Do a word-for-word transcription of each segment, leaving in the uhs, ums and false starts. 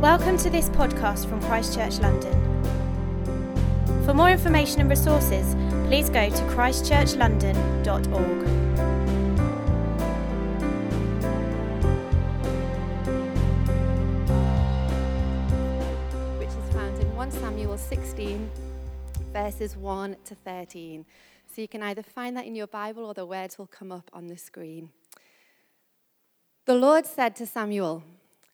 Welcome to this podcast from Christchurch London. For more information and resources, please go to christ church london dot org. Which is found in First Samuel sixteen, verses one to thirteen. So you can either find that in your Bible or the words will come up on the screen. The Lord said to Samuel,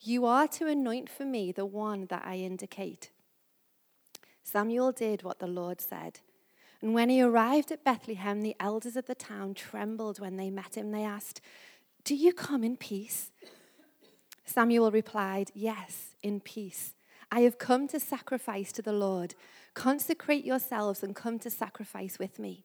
You are to anoint for me the one that I indicate." Samuel did what the Lord said. And when he arrived at Bethlehem, the elders of the town trembled when they met him. They asked, "Do you come in peace?" Samuel replied, "Yes, in peace. I have come to sacrifice to the Lord. Consecrate yourselves and come to sacrifice with me."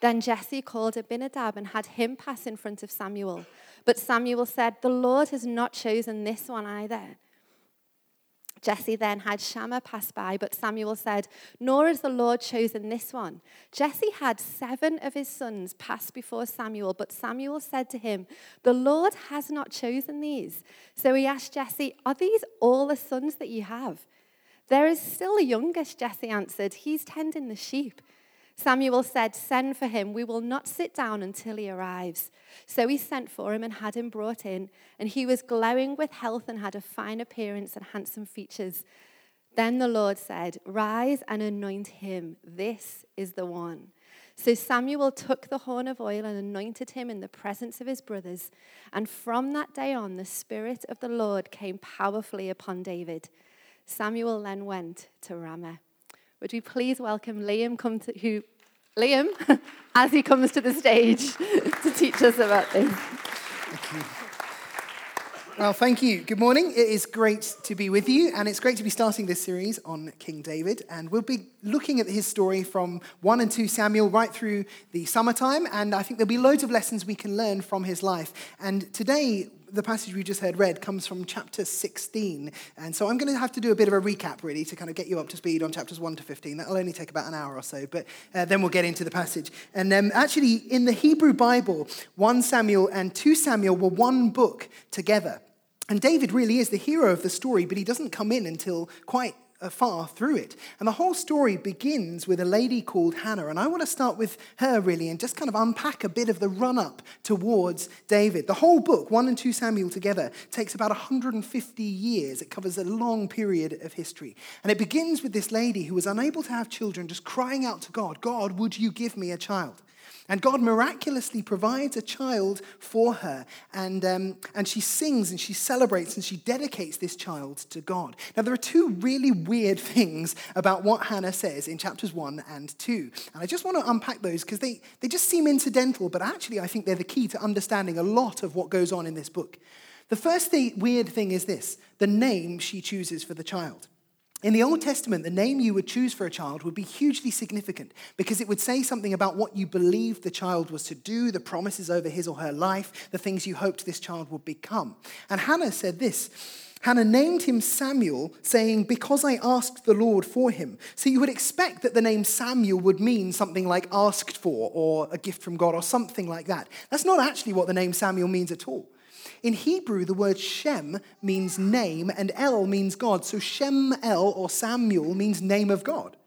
Then Jesse called Abinadab and had him pass in front of Samuel. But Samuel said, "The Lord has not chosen this one either." Jesse then had Shammah pass by, but Samuel said, "Nor has the Lord chosen this one." Jesse had seven of his sons pass before Samuel, but Samuel said to him, "The Lord has not chosen these." So he asked Jesse, "Are these all the sons that you have?" "There is still the youngest," Jesse answered. "He's tending the sheep." Samuel said, "Send for him. We will not sit down until he arrives." So he sent for him and had him brought in, and he was glowing with health and had a fine appearance and handsome features. Then the Lord said, "Rise and anoint him. This is the one." So Samuel took the horn of oil and anointed him in the presence of his brothers, and from that day on the Spirit of the Lord came powerfully upon David. Samuel then went to Ramah. Would we please welcome Liam, come to, who, Liam, as he comes to the stage to teach us about things. Thank you. Well, thank you. Good morning. It is great to be with you, and it's great to be starting this series on King David. And we'll be looking at his story from First and Second Samuel right through the summertime, and I think there'll be loads of lessons we can learn from his life. And today, the passage we just heard read comes from chapter sixteen, and so I'm going to have to do a bit of a recap, really, to kind of get you up to speed on chapters one to fifteen. That'll only take about an hour or so, but uh, then we'll get into the passage. And um, actually, in the Hebrew Bible, First Samuel and Second Samuel were one book together, and David really is the hero of the story, but he doesn't come in until quite far through it. And the whole story begins with a lady called Hannah, and I want to start with her really and just kind of unpack a bit of the run-up towards David. The whole book, First and Second Samuel together, takes about one hundred fifty years. It covers a long period of history. And it begins with this lady who was unable to have children just crying out to God, "God, would you give me a child?" And God miraculously provides a child for her, and um, and she sings and she celebrates and she dedicates this child to God. Now, there are two really weird things about what Hannah says in chapters one and two, and I just want to unpack those because they, they just seem incidental, but actually I think they're the key to understanding a lot of what goes on in this book. The first thing, weird thing is this, the name she chooses for the child. In the Old Testament, the name you would choose for a child would be hugely significant because it would say something about what you believed the child was to do, the promises over his or her life, the things you hoped this child would become. And Hannah said this, Hannah named him Samuel, saying, "Because I asked the Lord for him." So you would expect that the name Samuel would mean something like asked for or a gift from God or something like that. That's not actually what the name Samuel means at all. In Hebrew, the word Shem means name, and El means God. So Shem-El, or Samuel, means name of God.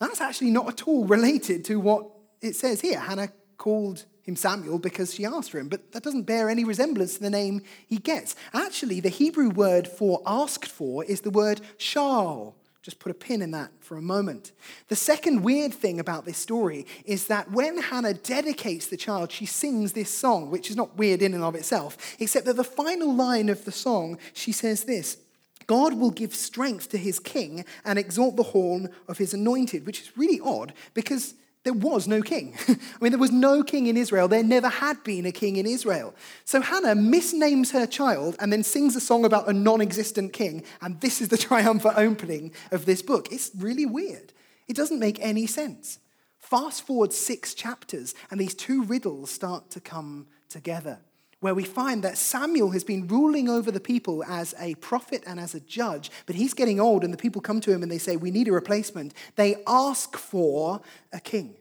That's actually not at all related to what it says here. Hannah called him Samuel because she asked for him, but that doesn't bear any resemblance to the name he gets. Actually, the Hebrew word for asked for is the word shal, Just put a pin in that for a moment. The second weird thing about this story is that when Hannah dedicates the child, she sings this song, which is not weird in and of itself, except that the final line of the song, she says this, God will give strength to his king and exalt the horn of his anointed, which is really odd because there was no king. I mean, there was no king in Israel. There never had been a king in Israel. So Hannah misnames her child and then sings a song about a non-existent king, and this is the triumphant opening of this book. It's really weird. It doesn't make any sense. Fast forward six chapters, and these two riddles start to come together, where we find that Samuel has been ruling over the people as a prophet and as a judge, but he's getting old, and the people come to him and they say, we need a replacement. They ask for a king.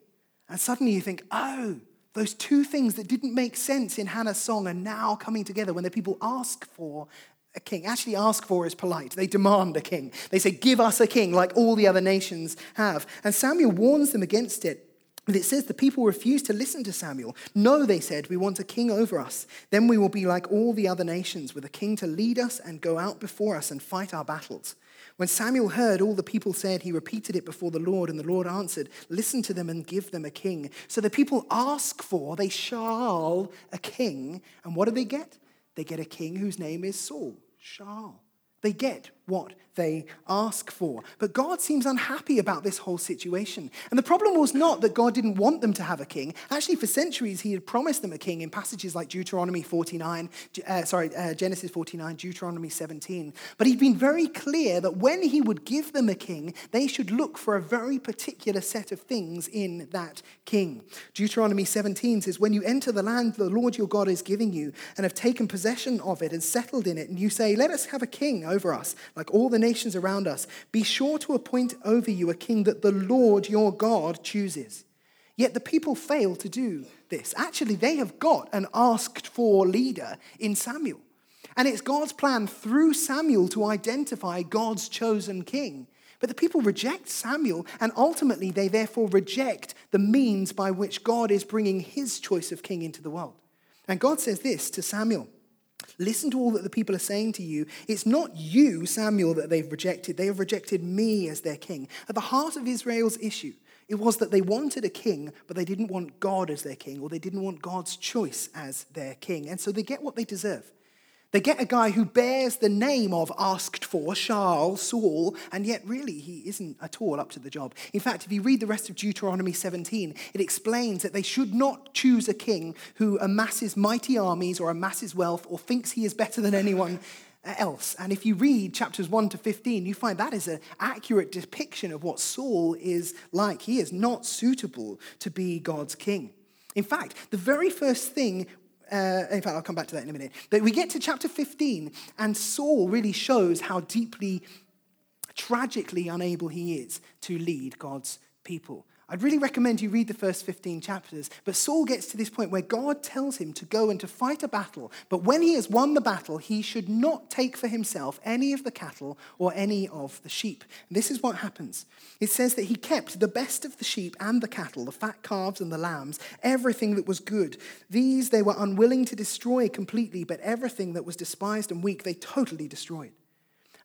And suddenly you think, oh, those two things that didn't make sense in Hannah's song are now coming together when the people ask for a king. Actually, ask for is polite. They demand a king. They say, give us a king, like all the other nations have. And Samuel warns them against it. But it says the people refused to listen to Samuel. No, they said, we want a king over us. Then we will be like all the other nations, with a king to lead us and go out before us and fight our battles. When Samuel heard all the people said, he repeated it before the Lord, and the Lord answered, listen to them and give them a king. So the people ask for, they shall, a king. And what do they get? They get a king whose name is Saul, Shall. They get what they ask for. But God seems unhappy about this whole situation. And the problem was not that God didn't want them to have a king. Actually, for centuries, he had promised them a king in passages like Deuteronomy forty-nine, uh, sorry, uh, Genesis forty-nine, Deuteronomy seventeen. But he'd been very clear that when he would give them a king, they should look for a very particular set of things in that king. Deuteronomy seventeen says, when you enter the land the Lord your God is giving you and have taken possession of it and settled in it, and you say, let us have a king over us, like all the nations around us, be sure to appoint over you a king that the Lord your God chooses. Yet the people fail to do this. Actually, they have got an asked for leader in Samuel. And it's God's plan through Samuel to identify God's chosen king. But the people reject Samuel, and ultimately they therefore reject the means by which God is bringing his choice of king into the world. And God says this to Samuel, listen to all that the people are saying to you. It's not you, Samuel, that they've rejected. They have rejected me as their king. At the heart of Israel's issue, it was that they wanted a king, but they didn't want God as their king, or they didn't want God's choice as their king. And so they get what they deserve. They get a guy who bears the name of asked for, Shaul, Saul, and yet really he isn't at all up to the job. In fact, if you read the rest of Deuteronomy seventeen, it explains that they should not choose a king who amasses mighty armies or amasses wealth or thinks he is better than anyone else. And if you read chapters one to fifteen, you find that is an accurate depiction of what Saul is like. He is not suitable to be God's king. In fact, the very first thing Uh, in fact, I'll come back to that in a minute. But we get to chapter fifteen, and Saul really shows how deeply, tragically unable he is to lead God's people. I'd really recommend you read the first fifteen chapters, but Saul gets to this point where God tells him to go and to fight a battle, but when he has won the battle, he should not take for himself any of the cattle or any of the sheep. And this is what happens. It says that he kept the best of the sheep and the cattle, the fat calves and the lambs, everything that was good. These they were unwilling to destroy completely, but everything that was despised and weak, they totally destroyed.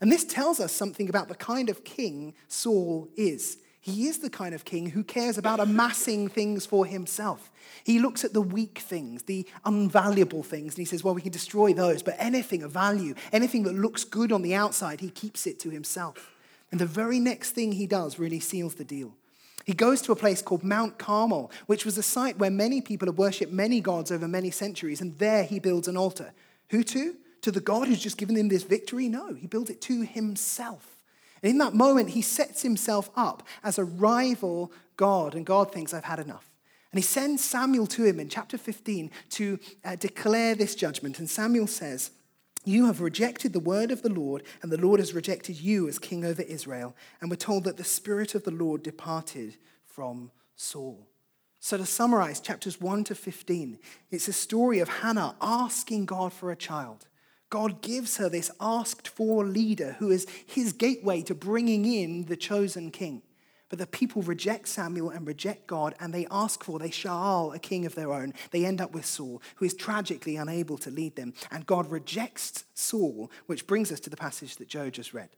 And this tells us something about the kind of king Saul is. He is the kind of king who cares about amassing things for himself. He looks at the weak things, the unvaluable things, and he says, well, we can destroy those, but anything of value, anything that looks good on the outside, he keeps it to himself. And the very next thing he does really seals the deal. He goes to a place called Mount Carmel, which was a site where many people had worshipped many gods over many centuries, and there he builds an altar. Who to? To the God who's just given him this victory? No, he builds it to himself. And in that moment, he sets himself up as a rival God, and God thinks, I've had enough. And he sends Samuel to him in chapter fifteen to uh, declare this judgment. And Samuel says, you have rejected the word of the Lord, and the Lord has rejected you as king over Israel. And we're told that the Spirit of the Lord departed from Saul. So to summarize chapters one to fifteen, it's a story of Hannah asking God for a child. God gives her this asked-for leader who is his gateway to bringing in the chosen king. But the people reject Samuel and reject God, and they ask for, they shall, a king of their own. They end up with Saul, who is tragically unable to lead them. And God rejects Saul, which brings us to the passage that Joe just read.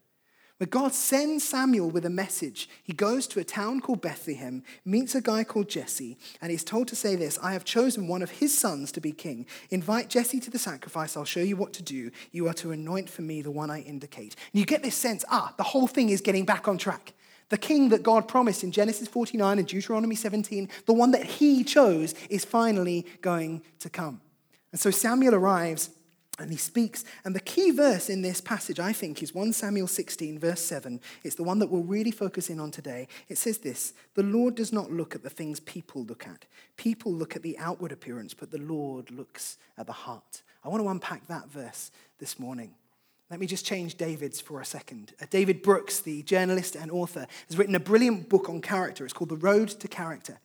But God sends Samuel with a message. He goes to a town called Bethlehem, meets a guy called Jesse, and he's told to say this, I have chosen one of his sons to be king. Invite Jesse to the sacrifice. I'll show you what to do. You are to anoint for me the one I indicate. And you get this sense, ah, the whole thing is getting back on track. The king that God promised in Genesis forty-nine and Deuteronomy seventeen, the one that he chose, is finally going to come. And so Samuel arrives and he speaks. And the key verse in this passage, I think, is First Samuel sixteen, verse seven. It's the one that we'll really focus in on today. It says this, the Lord does not look at the things people look at. People look at the outward appearance, but the Lord looks at the heart. I want to unpack that verse this morning. Let me just change David's for a second. Uh, David Brooks, the journalist and author, has written a brilliant book on character. It's called The Road to Character.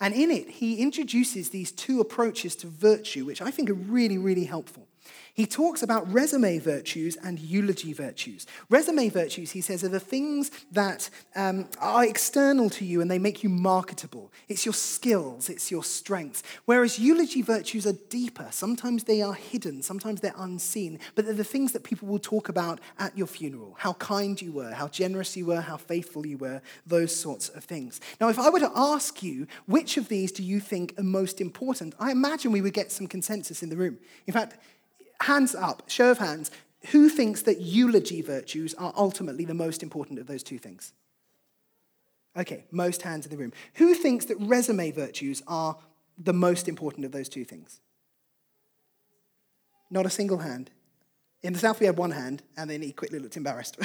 And in it, he introduces these two approaches to virtue, which I think are really, really helpful. He talks about resume virtues and eulogy virtues. Resume virtues, he says, are the things that um, are external to you and they make you marketable. It's your skills, it's your strengths. Whereas eulogy virtues are deeper. Sometimes they are hidden, sometimes they're unseen. But they're the things that people will talk about at your funeral. How kind you were, how generous you were, how faithful you were, those sorts of things. Now, if I were to ask you, which of these do you think are most important? I imagine we would get some consensus in the room. In fact, hands up, show of hands, who thinks that eulogy virtues are ultimately the most important of those two things? Okay, most hands in the room. Who thinks that resume virtues are the most important of those two things? Not a single hand. In the South, we had one hand, and then he quickly looked embarrassed.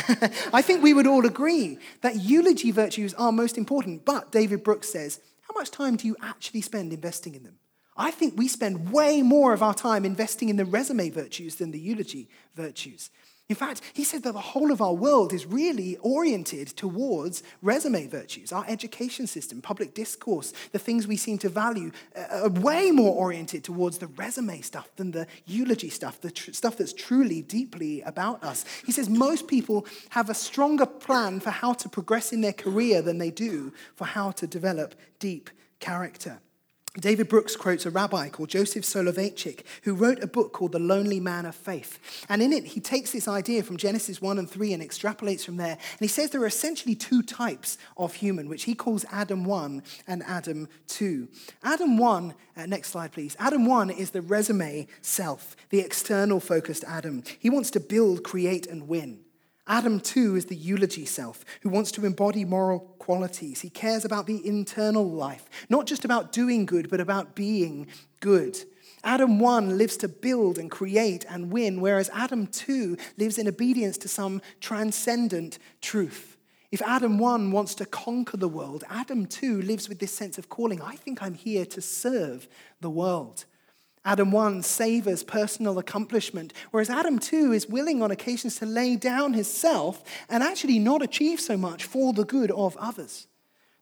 I think we would all agree that eulogy virtues are most important, but David Brooks says, how much time do you actually spend investing in them? I think we spend way more of our time investing in the resume virtues than the eulogy virtues. In fact, he said that the whole of our world is really oriented towards resume virtues. Our education system, public discourse, the things we seem to value are way more oriented towards the resume stuff than the eulogy stuff, the tr- stuff that's truly deeply about us. He says most people have a stronger plan for how to progress in their career than they do for how to develop deep character. David Brooks quotes a rabbi called Joseph Soloveitchik, who wrote a book called The Lonely Man of Faith. And in it, he takes this idea from Genesis one and three and extrapolates from there. And he says there are essentially two types of human, which he calls Adam one and Adam two. Adam one, uh, next slide please. Adam one is the resume self, the external focused Adam. He wants to build, create, and win. Adam two is the eulogy self, who wants to embody moral qualities. He cares about the internal life, not just about doing good, but about being good. Adam one lives to build and create and win, whereas Adam two lives in obedience to some transcendent truth. If Adam one wants to conquer the world, Adam two lives with this sense of calling. I think I'm here to serve the world. Adam one savours personal accomplishment, whereas Adam two is willing on occasions to lay down his self and actually not achieve so much for the good of others.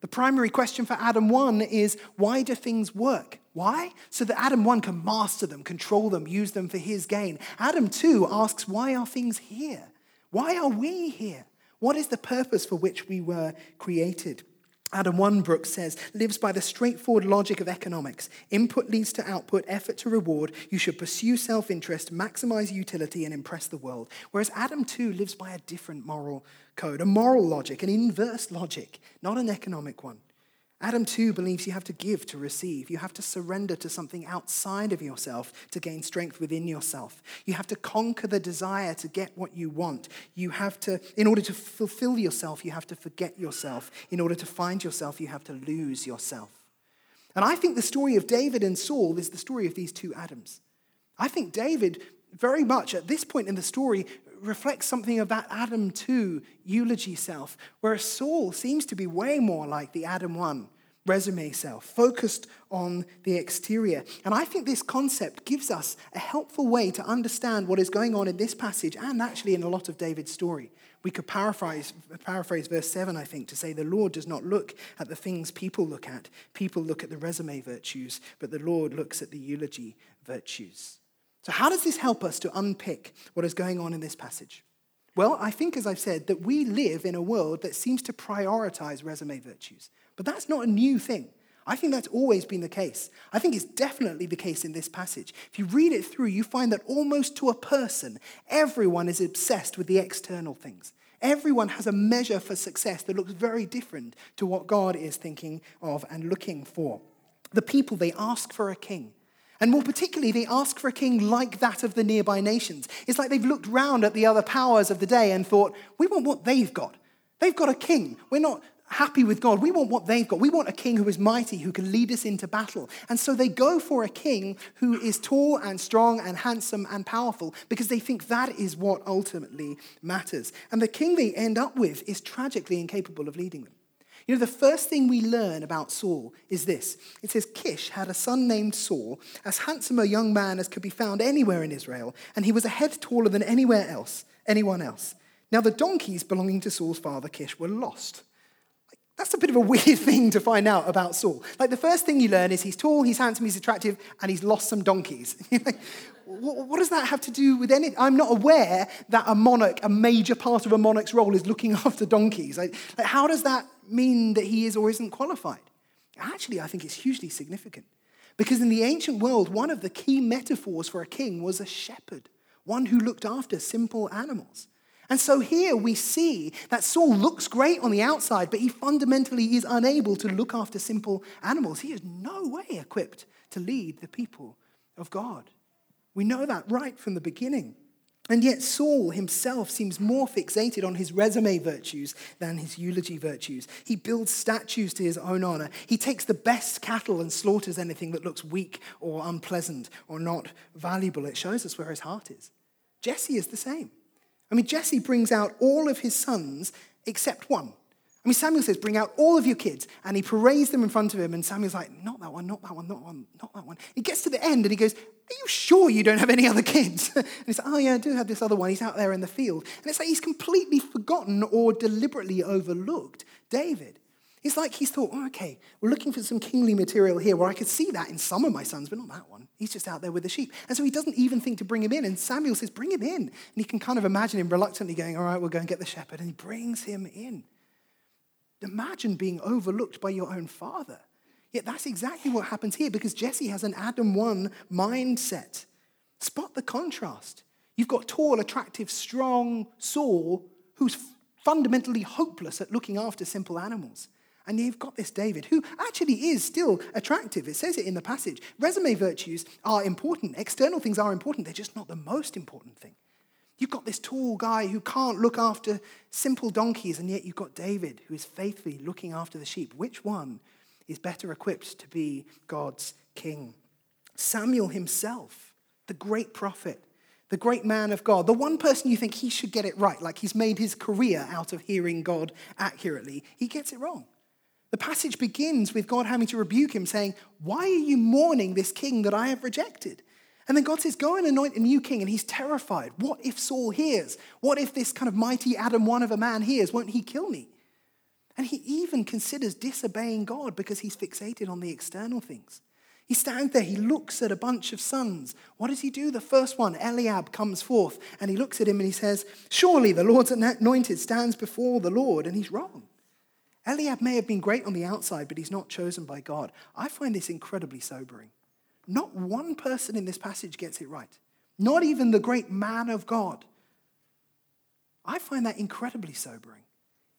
The primary question for Adam one is, why do things work? Why? So that Adam one can master them, control them, use them for his gain. Adam two asks, why are things here? Why are we here? What is the purpose for which we were created? Adam one, Brooks says, lives by the straightforward logic of economics. Input leads to output, effort to reward. You should pursue self-interest, maximize utility, and impress the world. Whereas Adam two lives by a different moral code, a moral logic, an inverse logic, not an economic one. Adam two believes you have to give to receive. You have to surrender to something outside of yourself to gain strength within yourself. You have to conquer the desire to get what you want. You have to, in order to fulfill yourself, you have to forget yourself. In order to find yourself, you have to lose yourself. And I think the story of David and Saul is the story of these two Adams. I think David, very much at this point in the story, reflects something of that Adam two eulogy self, whereas Saul seems to be way more like the Adam one resume self, focused on the exterior. And I think this concept gives us a helpful way to understand what is going on in this passage and actually in a lot of David's story. We could paraphrase, paraphrase verse seven, I think, to say the Lord does not look at the things people look at. People look at the resume virtues, but the Lord looks at the eulogy virtues. So how does this help us to unpick what is going on in this passage? Well, I think, as I've said, that we live in a world that seems to prioritize resume virtues. But that's not a new thing. I think that's always been the case. I think it's definitely the case in this passage. If you read it through, you find that almost to a person, everyone is obsessed with the external things. Everyone has a measure for success that looks very different to what God is thinking of and looking for. The people, they ask for a king. And more particularly, they ask for a king like that of the nearby nations. It's like they've looked round at the other powers of the day and thought, we want what they've got. They've got a king. We're not happy with God. We want what they've got. We want a king who is mighty, who can lead us into battle. And so they go for a king who is tall and strong and handsome and powerful because they think that is what ultimately matters. And the king they end up with is tragically incapable of leading them. You know, the first thing we learn about Saul is this. It says, Kish had a son named Saul, as handsome a young man as could be found anywhere in Israel, and he was a head taller than anywhere else, anyone else. Now, the donkeys belonging to Saul's father, Kish, were lost. Like, that's a bit of a weird thing to find out about Saul. Like, the first thing you learn is he's tall, he's handsome, he's attractive, and he's lost some donkeys. Like, what does that have to do with anything? I'm not aware that a monarch, a major part of a monarch's role is looking after donkeys. Like, like how does that mean that he is or isn't qualified? Actually, I think it's hugely significant. Because in the ancient world, one of the key metaphors for a king was a shepherd, one who looked after simple animals. And so here we see that Saul looks great on the outside, but he fundamentally is unable to look after simple animals. He is no way equipped to lead the people of God. We know that right from the beginning. And yet Saul himself seems more fixated on his resume virtues than his eulogy virtues. He builds statues to his own honor. He takes the best cattle and slaughters anything that looks weak or unpleasant or not valuable. It shows us where his heart is. Jesse is the same. I mean, Jesse brings out all of his sons except one. I mean, Samuel says, bring out all of your kids. And he parades them in front of him. And Samuel's like, not that one, not that one, not that one, not that one. He gets to the end and he goes, are you sure you don't have any other kids? And he's like, oh yeah, I do have this other one. He's out there in the field. And it's like he's completely forgotten or deliberately overlooked David. It's like he's thought, oh, okay, we're looking for some kingly material here where I could see that in some of my sons, but not that one. He's just out there with the sheep. And so he doesn't even think to bring him in. And Samuel says, bring him in. And he can kind of imagine him reluctantly going, all right, we'll go and get the shepherd. And he brings him in. Imagine being overlooked by your own father. Yet that's exactly what happens here because Jesse has an Adam one mindset. Spot the contrast. You've got tall, attractive, strong Saul who's fundamentally hopeless at looking after simple animals. And you've got this David who actually is still attractive. It says it in the passage. Resume virtues are important. External things are important. They're just not the most important thing. You've got this tall guy who can't look after simple donkeys, and yet you've got David who is faithfully looking after the sheep. Which one is better equipped to be God's king? Samuel himself, the great prophet, the great man of God, the one person you think he should get it right, like he's made his career out of hearing God accurately, he gets it wrong. The passage begins with God having to rebuke him, saying, why are you mourning this king that I have rejected? And then God says, go and anoint a new king. And he's terrified. What if Saul hears? What if this kind of mighty Adam one of a man hears? Won't he kill me? And he even considers disobeying God because he's fixated on the external things. He stands there. He looks at a bunch of sons. What does he do? The first one, Eliab, comes forth. And he looks at him and he says, surely the Lord's anointed stands before the Lord. And he's wrong. Eliab may have been great on the outside, but he's not chosen by God. I find this incredibly sobering. Not one person in this passage gets it right. Not even the great man of God. I find that incredibly sobering.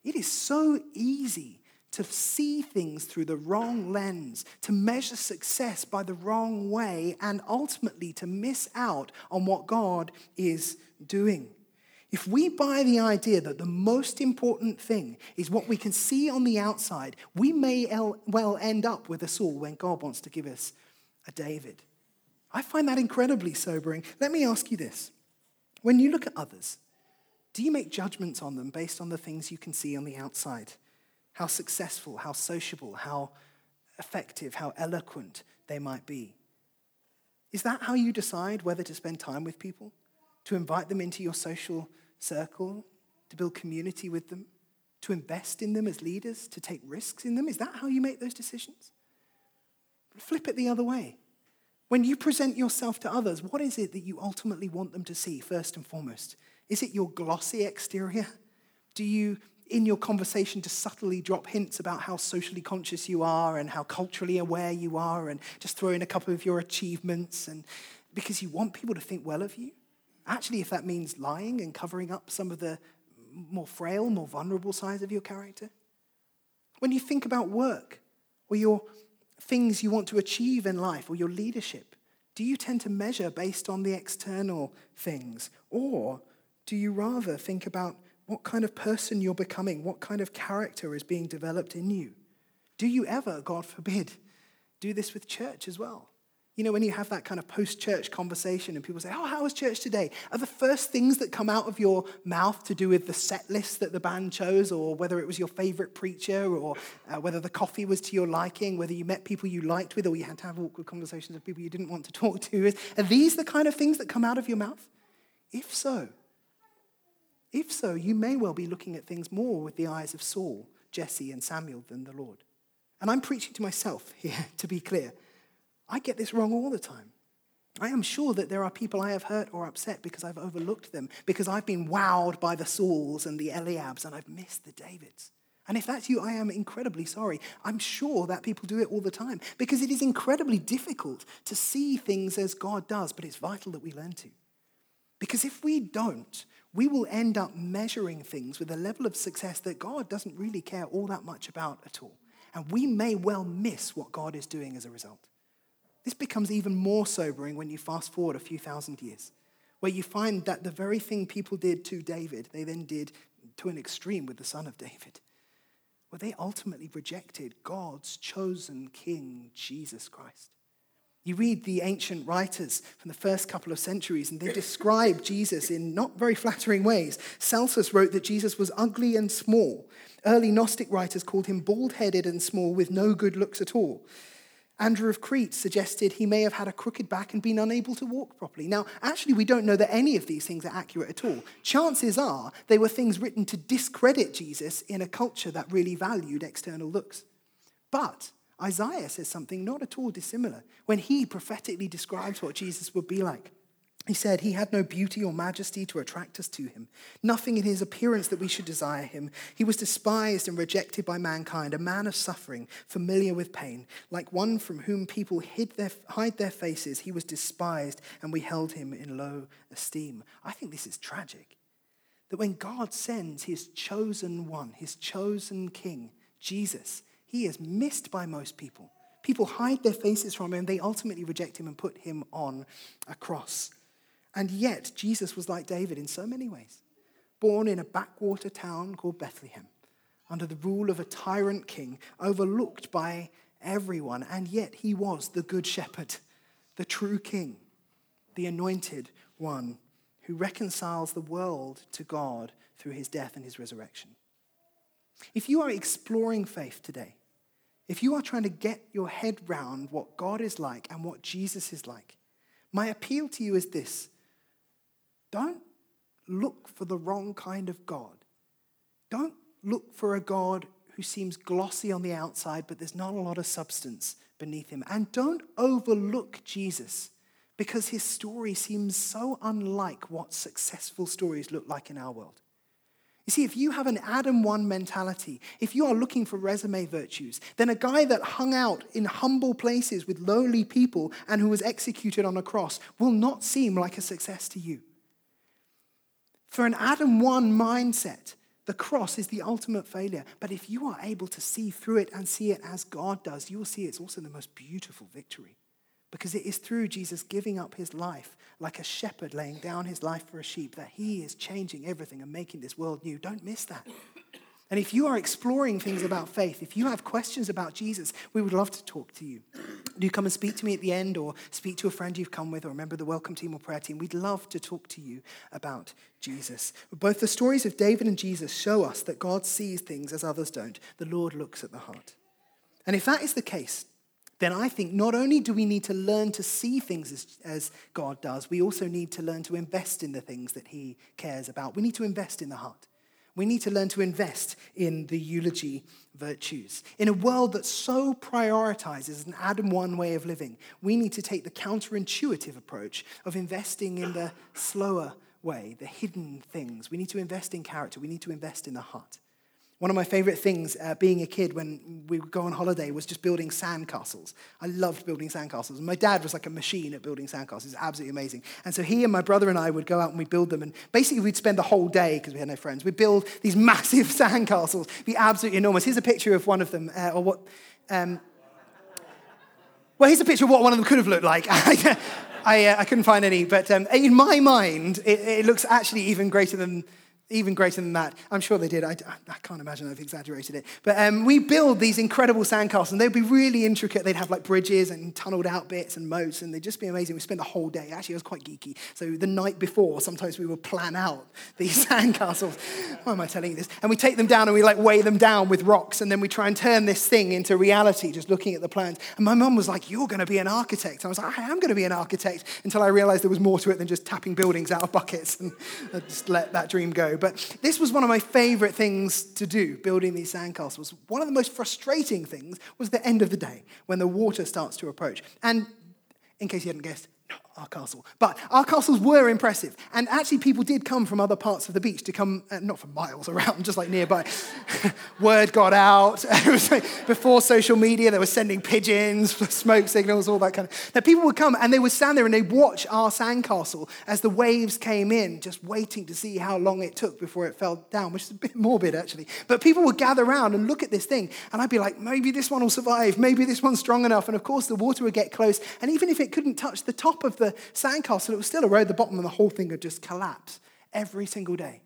It is so easy to see things through the wrong lens, to measure success by the wrong way, and ultimately to miss out on what God is doing. If we buy the idea that the most important thing is what we can see on the outside, we may well end up with a Saul when God wants to give us a David. I find that incredibly sobering. Let me ask you this. When you look at others, do you make judgments on them based on the things you can see on the outside? How successful, how sociable, how effective, how eloquent they might be? Is that how you decide whether to spend time with people? To invite them into your social circle? To build community with them? To invest in them as leaders? To take risks in them? Is that how you make those decisions? Flip it the other way. When you present yourself to others, what is it that you ultimately want them to see first and foremost? Is it your glossy exterior? Do you, in your conversation, just subtly drop hints about how socially conscious you are and how culturally aware you are and just throw in a couple of your achievements and because you want people to think well of you? Actually, if that means lying and covering up some of the more frail, more vulnerable sides of your character? When you think about work or your things you want to achieve in life or your leadership, do you tend to measure based on the external things? Or do you rather think about what kind of person you're becoming, what kind of character is being developed in you? Do you ever, God forbid, do this with church as well? You know, when you have that kind of post-church conversation and people say, oh, how was church today? Are the first things that come out of your mouth to do with the set list that the band chose, or whether it was your favorite preacher, or uh, whether the coffee was to your liking, whether you met people you liked with, or you had to have awkward conversations with people you didn't want to talk to? Are these the kind of things that come out of your mouth? If so, if so, you may well be looking at things more with the eyes of Saul, Jesse, and Samuel than the Lord. And I'm preaching to myself here, to be clear. I get this wrong all the time. I am sure that there are people I have hurt or upset because I've overlooked them, because I've been wowed by the Sauls and the Eliabs, and I've missed the Davids. And if that's you, I am incredibly sorry. I'm sure that people do it all the time, because it is incredibly difficult to see things as God does, but it's vital that we learn to. Because if we don't, we will end up measuring things with a level of success that God doesn't really care all that much about at all. And we may well miss what God is doing as a result. This becomes even more sobering when you fast forward a few thousand years, where you find that the very thing people did to David, they then did to an extreme with the son of David, where they ultimately rejected God's chosen king, Jesus Christ. You read the ancient writers from the first couple of centuries, and they describe Jesus in not very flattering ways. Celsus wrote that Jesus was ugly and small. Early Gnostic writers called him bald-headed and small with no good looks at all. Andrew of Crete suggested he may have had a crooked back and been unable to walk properly. Now, actually, we don't know that any of these things are accurate at all. Chances are they were things written to discredit Jesus in a culture that really valued external looks. But Isaiah says something not at all dissimilar when he prophetically describes what Jesus would be like. He said, he had no beauty or majesty to attract us to him, nothing in his appearance that we should desire him. He was despised and rejected by mankind, a man of suffering, familiar with pain, like one from whom people hid their, hide their faces. He was despised, and we held him in low esteem. I think this is tragic, that when God sends his chosen one, his chosen king, Jesus, he is missed by most people. People hide their faces from him. They ultimately reject him and put him on a cross. And yet, Jesus was like David in so many ways. Born in a backwater town called Bethlehem, under the rule of a tyrant king, overlooked by everyone, and yet he was the good shepherd, the true king, the anointed one who reconciles the world to God through his death and his resurrection. If you are exploring faith today, if you are trying to get your head round what God is like and what Jesus is like, my appeal to you is this. Don't look for the wrong kind of God. Don't look for a God who seems glossy on the outside, but there's not a lot of substance beneath him. And don't overlook Jesus, because his story seems so unlike what successful stories look like in our world. You see, if you have an Adam one mentality, if you are looking for resume virtues, then a guy that hung out in humble places with lowly people and who was executed on a cross will not seem like a success to you. For an Adam one mindset, the cross is the ultimate failure. But if you are able to see through it and see it as God does, you will see it's also the most beautiful victory. Because it is through Jesus giving up his life, like a shepherd laying down his life for a sheep, that he is changing everything and making this world new. Don't miss that. And if you are exploring things about faith, if you have questions about Jesus, we would love to talk to you. Do come and speak to me at the end, or speak to a friend you've come with, or a member of the welcome team or prayer team. We'd love to talk to you about Jesus. Both the stories of David and Jesus show us that God sees things as others don't. The Lord looks at the heart. And if that is the case, then I think not only do we need to learn to see things as, as God does, we also need to learn to invest in the things that he cares about. We need to invest in the heart. We need to learn to invest in the eulogy virtues. In a world that so prioritizes an Adam one way of living, we need to take the counterintuitive approach of investing in the slower way, the hidden things. We need to invest in character. We need to invest in the heart. One of my favorite things uh, being a kid when we would go on holiday was just building sandcastles. I loved building sandcastles. And my dad was like a machine at building sandcastles. It was absolutely amazing. And so he and my brother and I would go out and we'd build them. And basically we'd spend the whole day, because we had no friends, we'd build these massive sandcastles. It'd be absolutely enormous. Here's a picture of one of them, uh, or what... Um, well, here's a picture of what one of them could have looked like. I, uh, I couldn't find any, but um, in my mind, it, it looks actually even greater than even greater than that. I'm sure they did. I, I can't imagine I've exaggerated it. But um, we build these incredible sandcastles, and they'd be really intricate. They'd have like bridges and tunneled out bits and moats, and they'd just be amazing. We spent the whole day. Actually, it was quite geeky. So the night before, sometimes we would plan out these sandcastles. Why am I telling you this? And we take them down, and we like weigh them down with rocks, and then we try and turn this thing into reality, just looking at the plans. And my mum was like, "You're going to be an architect." And I was like, "I am going to be an architect," until I realized there was more to it than just tapping buildings out of buckets. And I just let that dream go. But this was one of my favorite things to do, building these sandcastles. One of the most frustrating things was the end of the day, when the water starts to approach. And in case you hadn't guessed, not our castle. But our castles were impressive. And actually, people did come from other parts of the beach to come, uh, not for miles around, just like nearby. Word got out. It was like before social media, they were sending pigeons, smoke signals, all that kind of. Now, people would come, and they would stand there, and they'd watch our sandcastle as the waves came in, just waiting to see how long it took before it fell down, which is a bit morbid, actually. But people would gather around and look at this thing, and I'd be like, maybe this one will survive. Maybe this one's strong enough. And, of course, the water would get close. And even if it couldn't touch the top of the sandcastle, it was still erode the bottom, and the whole thing would just collapse every single day.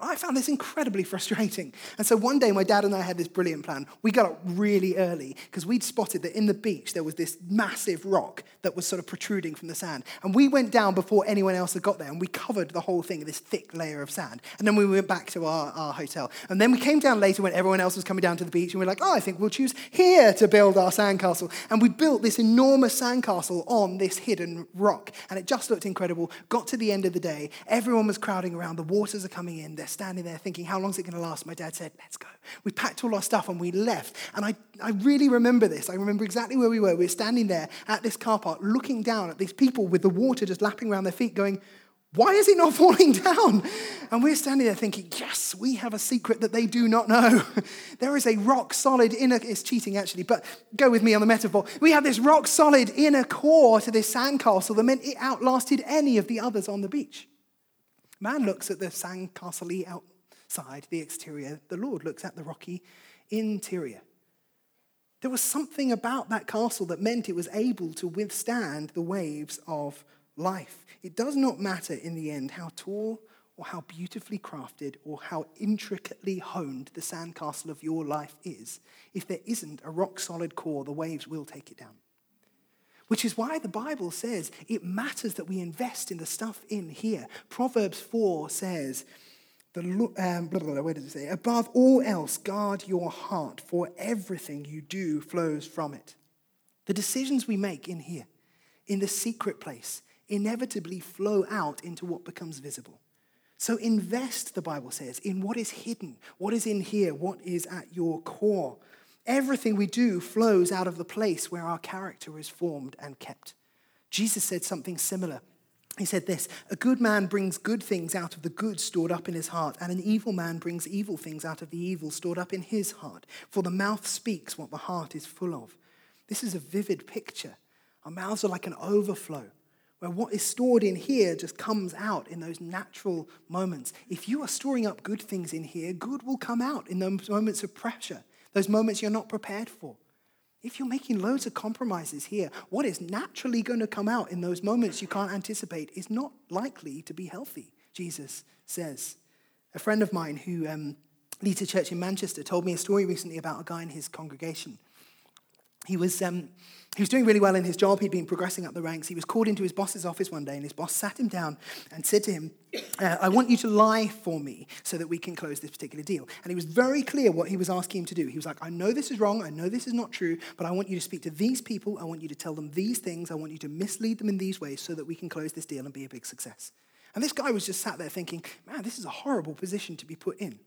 And I found this incredibly frustrating. And so one day, my dad and I had this brilliant plan. We got up really early because we'd spotted that in the beach there was this massive rock that was sort of protruding from the sand. And we went down before anyone else had got there, and we covered the whole thing in this thick layer of sand. And then we went back to our, our hotel. And then we came down later when everyone else was coming down to the beach, and we were like, oh, I think we'll choose here to build our sandcastle. And we built this enormous sandcastle on this hidden rock. And it just looked incredible. Got to the end of the day. Everyone was crowding around. The waters are coming in. They're standing there thinking, how long is it going to last? My dad said, let's go. We packed all our stuff and we left. And I, I really remember this. I remember exactly where we were. We were standing there at this car park looking down at these people with the water just lapping around their feet going, why is it not falling down? And we're standing there thinking, yes, we have a secret that they do not know. There is a rock-solid inner... It's cheating, actually, but go with me on the metaphor. We have this rock-solid inner core to this sandcastle that meant it outlasted any of the others on the beach. Man looks at the sandcastle outside, the exterior. The Lord looks at the rocky interior. There was something about that castle that meant it was able to withstand the waves of life. It does not matter in the end how tall or how beautifully crafted or how intricately honed the sandcastle of your life is. If there isn't a rock-solid core, the waves will take it down. Which is why the Bible says it matters that we invest in the stuff in here. Proverbs four says, the um, blah, blah, blah, where does it say? Above all else, guard your heart, for everything you do flows from it. The decisions we make in here, in the secret place, inevitably flow out into what becomes visible. So invest, the Bible says, in what is hidden, what is in here, what is at your core. Everything we do flows out of the place where our character is formed and kept. Jesus said something similar. He said this, a good man brings good things out of the good stored up in his heart, and an evil man brings evil things out of the evil stored up in his heart. For the mouth speaks what the heart is full of. This is a vivid picture. Our mouths are like an overflow, where what is stored in here just comes out in those natural moments. If you are storing up good things in here, good will come out in those moments of pressure. Those moments you're not prepared for. If you're making loads of compromises here, what is naturally going to come out in those moments you can't anticipate is not likely to be healthy, Jesus says. A friend of mine who um, leads a church in Manchester told me a story recently about a guy in his congregation. He was um, he was doing really well in his job. He'd been progressing up the ranks. He was called into his boss's office one day, and his boss sat him down and said to him, uh, I want you to lie for me so that we can close this particular deal. And he was very clear what he was asking him to do. He was like, I know this is wrong. I know this is not true, but I want you to speak to these people. I want you to tell them these things. I want you to mislead them in these ways so that we can close this deal and be a big success. And this guy was just sat there thinking, man, this is a horrible position to be put in.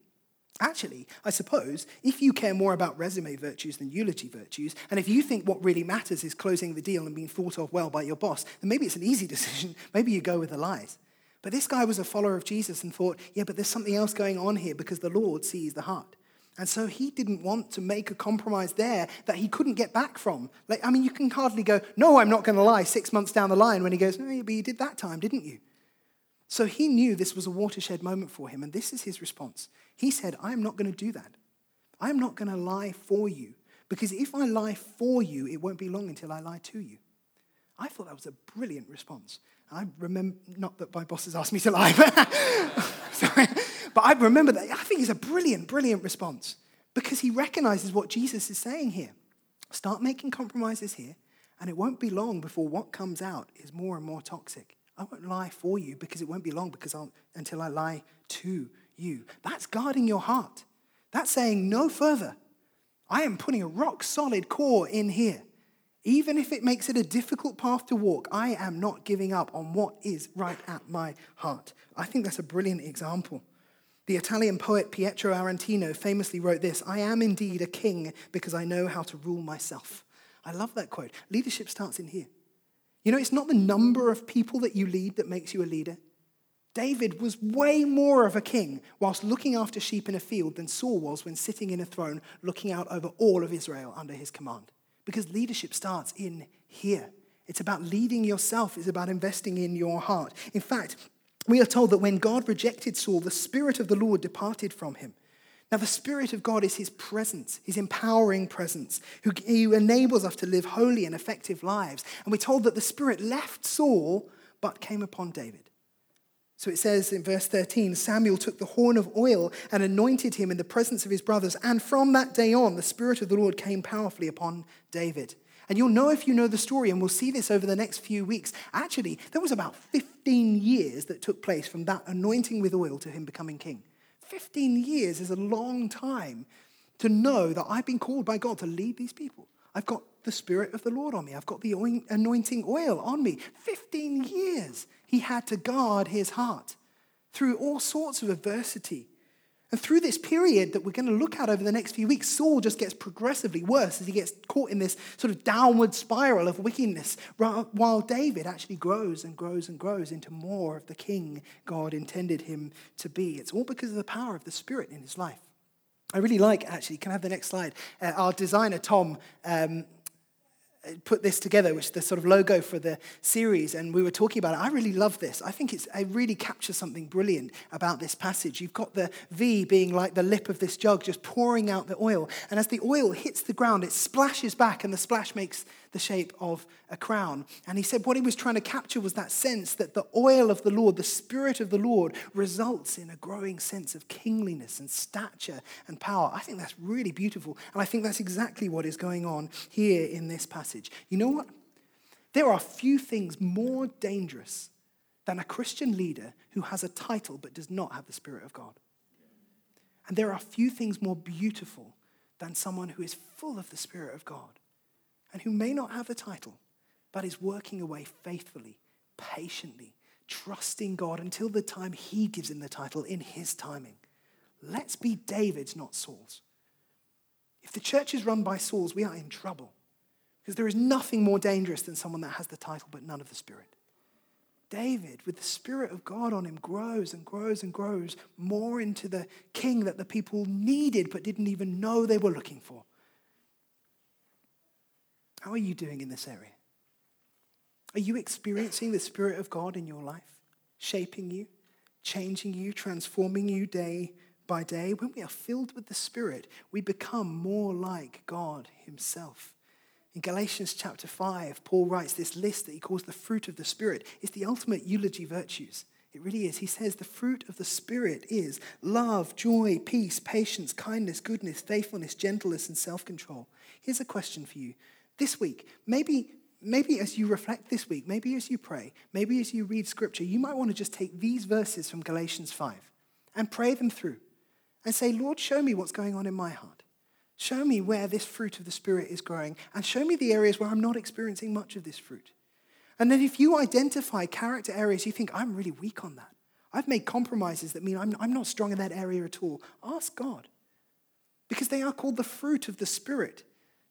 Actually, I suppose, if you care more about resume virtues than eulogy virtues, and if you think what really matters is closing the deal and being thought of well by your boss, then maybe it's an easy decision. Maybe you go with the lies. But this guy was a follower of Jesus and thought, yeah, but there's something else going on here because the Lord sees the heart. And so he didn't want to make a compromise there that he couldn't get back from. Like, I mean, you can hardly go, no, I'm not going to lie, six months down the line when he goes, no, but you did that time, didn't you? So he knew this was a watershed moment for him, and this is his response. He said, I am not going to do that. I am not going to lie for you, because if I lie for you, it won't be long until I lie to you. I thought that was a brilliant response. I remember, not that my boss has asked me to lie, but, sorry, but I remember that. I think it's a brilliant, brilliant response, because he recognizes what Jesus is saying here. Start making compromises here, and it won't be long before what comes out is more and more toxic. I won't lie for you, because it won't be long because I'll, until I lie to you. That's guarding your heart. That's saying no further. I am putting a rock solid core in here. Even if it makes it a difficult path to walk, I am not giving up on what is right at my heart. I think that's a brilliant example. The Italian poet Pietro Arantino famously wrote this, I am indeed a king because I know how to rule myself. I love that quote. Leadership starts in here. You know, it's not the number of people that you lead that makes you a leader. David was way more of a king whilst looking after sheep in a field than Saul was when sitting in a throne looking out over all of Israel under his command. Because leadership starts in here. It's about leading yourself. It's about investing in your heart. In fact, we are told that when God rejected Saul, the Spirit of the Lord departed from him. Now, the Spirit of God is his presence, his empowering presence, who, who enables us to live holy and effective lives. And we're told that the Spirit left Saul, but came upon David. So it says in verse thirteen, Samuel took the horn of oil and anointed him in the presence of his brothers. And from that day on, the Spirit of the Lord came powerfully upon David. And you'll know if you know the story, and we'll see this over the next few weeks. Actually, there was about fifteen years that took place from that anointing with oil to him becoming king. fifteen years is a long time to know that I've been called by God to lead these people. I've got the Spirit of the Lord on me. I've got the anointing oil on me. fifteen years he had to guard his heart through all sorts of adversity. And through this period that we're going to look at over the next few weeks, Saul just gets progressively worse as he gets caught in this sort of downward spiral of wickedness, while David actually grows and grows and grows into more of the king God intended him to be. It's all because of the power of the Spirit in his life. I really like, actually, can I have the next slide? Uh, our designer, Tom, um, put this together, which is the sort of logo for the series, and we were talking about it. I really love this. I think it's, it really captures something brilliant about this passage. You've got the V being like the lip of this jug, just pouring out the oil. And as the oil hits the ground, it splashes back, and the splash makes the shape of a crown. And he said what he was trying to capture was that sense that the oil of the Lord, the Spirit of the Lord, results in a growing sense of kingliness and stature and power. I think that's really beautiful. And I think that's exactly what is going on here in this passage. You know what? There are few things more dangerous than a Christian leader who has a title but does not have the Spirit of God. And there are few things more beautiful than someone who is full of the Spirit of God and who may not have a title but is working away faithfully, patiently, trusting God until the time he gives him the title in his timing. Let's be David's, not Saul's. If the church is run by Saul's, we are in trouble. Because there is nothing more dangerous than someone that has the title but none of the Spirit. David, with the Spirit of God on him, grows and grows and grows more into the king that the people needed but didn't even know they were looking for. How are you doing in this area? Are you experiencing the Spirit of God in your life, shaping you, changing you, transforming you day by day? When we are filled with the Spirit, we become more like God himself. In Galatians chapter five, Paul writes this list that he calls the fruit of the Spirit. It's the ultimate eulogy virtues. It really is. He says the fruit of the Spirit is love, joy, peace, patience, kindness, goodness, faithfulness, gentleness, and self-control. Here's a question for you. This week, maybe, maybe as you reflect this week, maybe as you pray, maybe as you read Scripture, you might want to just take these verses from Galatians five and pray them through and say, Lord, show me what's going on in my heart. Show me where this fruit of the Spirit is growing, and show me the areas where I'm not experiencing much of this fruit. And then if you identify character areas you think, I'm really weak on that. I've made compromises that mean I'm, I'm not strong in that area at all. Ask God, because they are called the fruit of the Spirit.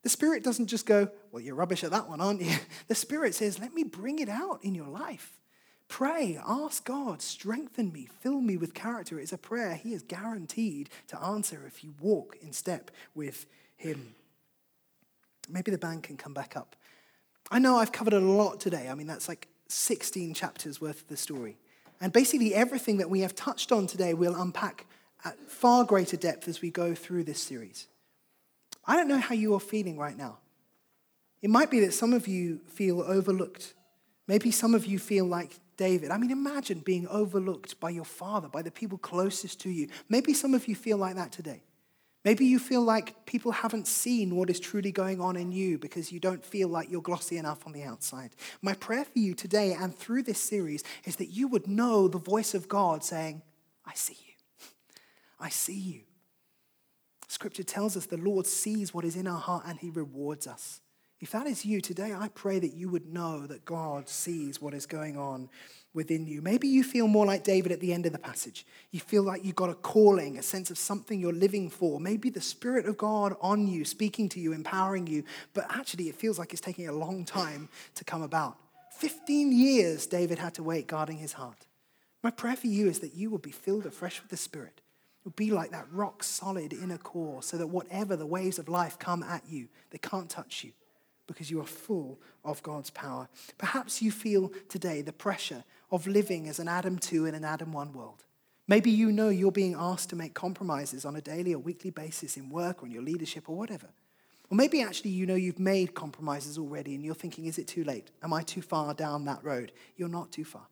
The Spirit doesn't just go, well, you're rubbish at that one, aren't you? The Spirit says, let me bring it out in your life. Pray, ask God, strengthen me, fill me with character. It's a prayer he is guaranteed to answer if you walk in step with him. Maybe the band can come back up. I know I've covered a lot today. I mean, that's like sixteen chapters worth of the story. And basically everything that we have touched on today we'll unpack at far greater depth as we go through this series. I don't know how you are feeling right now. It might be that some of you feel overlooked. Maybe some of you feel like David. I mean, imagine being overlooked by your father, by the people closest to you. Maybe some of you feel like that today. Maybe you feel like people haven't seen what is truly going on in you because you don't feel like you're glossy enough on the outside. My prayer for you today and through this series is that you would know the voice of God saying, I see you. I see you. Scripture tells us the Lord sees what is in our heart and he rewards us. If that is you today, I pray that you would know that God sees what is going on within you. Maybe you feel more like David at the end of the passage. You feel like you've got a calling, a sense of something you're living for. Maybe the Spirit of God on you, speaking to you, empowering you. But actually, it feels like it's taking a long time to come about. fifteen years David had to wait, guarding his heart. My prayer for you is that you will be filled afresh with the Spirit. You'll be like that rock solid inner core so that whatever the waves of life come at you, they can't touch you, because you are full of God's power. Perhaps you feel today the pressure of living as an Adam two in an Adam one world. Maybe you know you're being asked to make compromises on a daily or weekly basis in work or in your leadership or whatever. Or maybe actually you know you've made compromises already and you're thinking, is it too late? Am I too far down that road? You're not too far.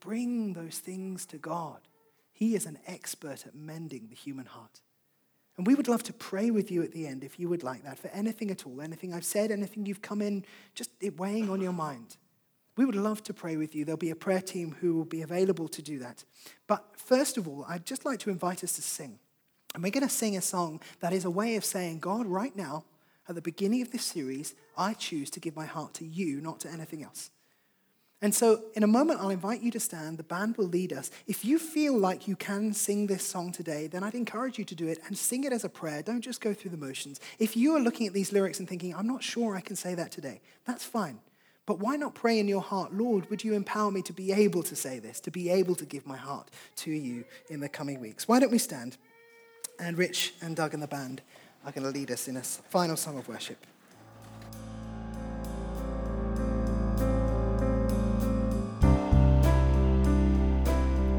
Bring those things to God. He is an expert at mending the human heart. And we would love to pray with you at the end if you would like that, for anything at all, anything I've said, anything you've come in, just it weighing on your mind. We would love to pray with you. There'll be a prayer team who will be available to do that. But first of all, I'd just like to invite us to sing. And we're going to sing a song that is a way of saying, God, right now, at the beginning of this series, I choose to give my heart to you, not to anything else. And so in a moment, I'll invite you to stand. The band will lead us. If you feel like you can sing this song today, then I'd encourage you to do it and sing it as a prayer. Don't just go through the motions. If you are looking at these lyrics and thinking, I'm not sure I can say that today, that's fine. But why not pray in your heart, Lord, would you empower me to be able to say this, to be able to give my heart to you in the coming weeks? Why don't we stand? And Rich and Doug and the band are going to lead us in a final song of worship.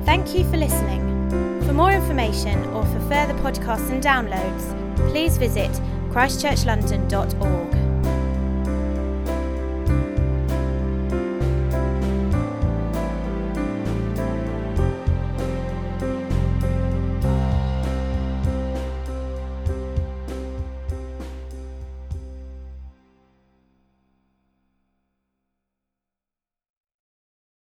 Thank you for listening. For more information or for further podcasts and downloads, please visit christchurch london dot org.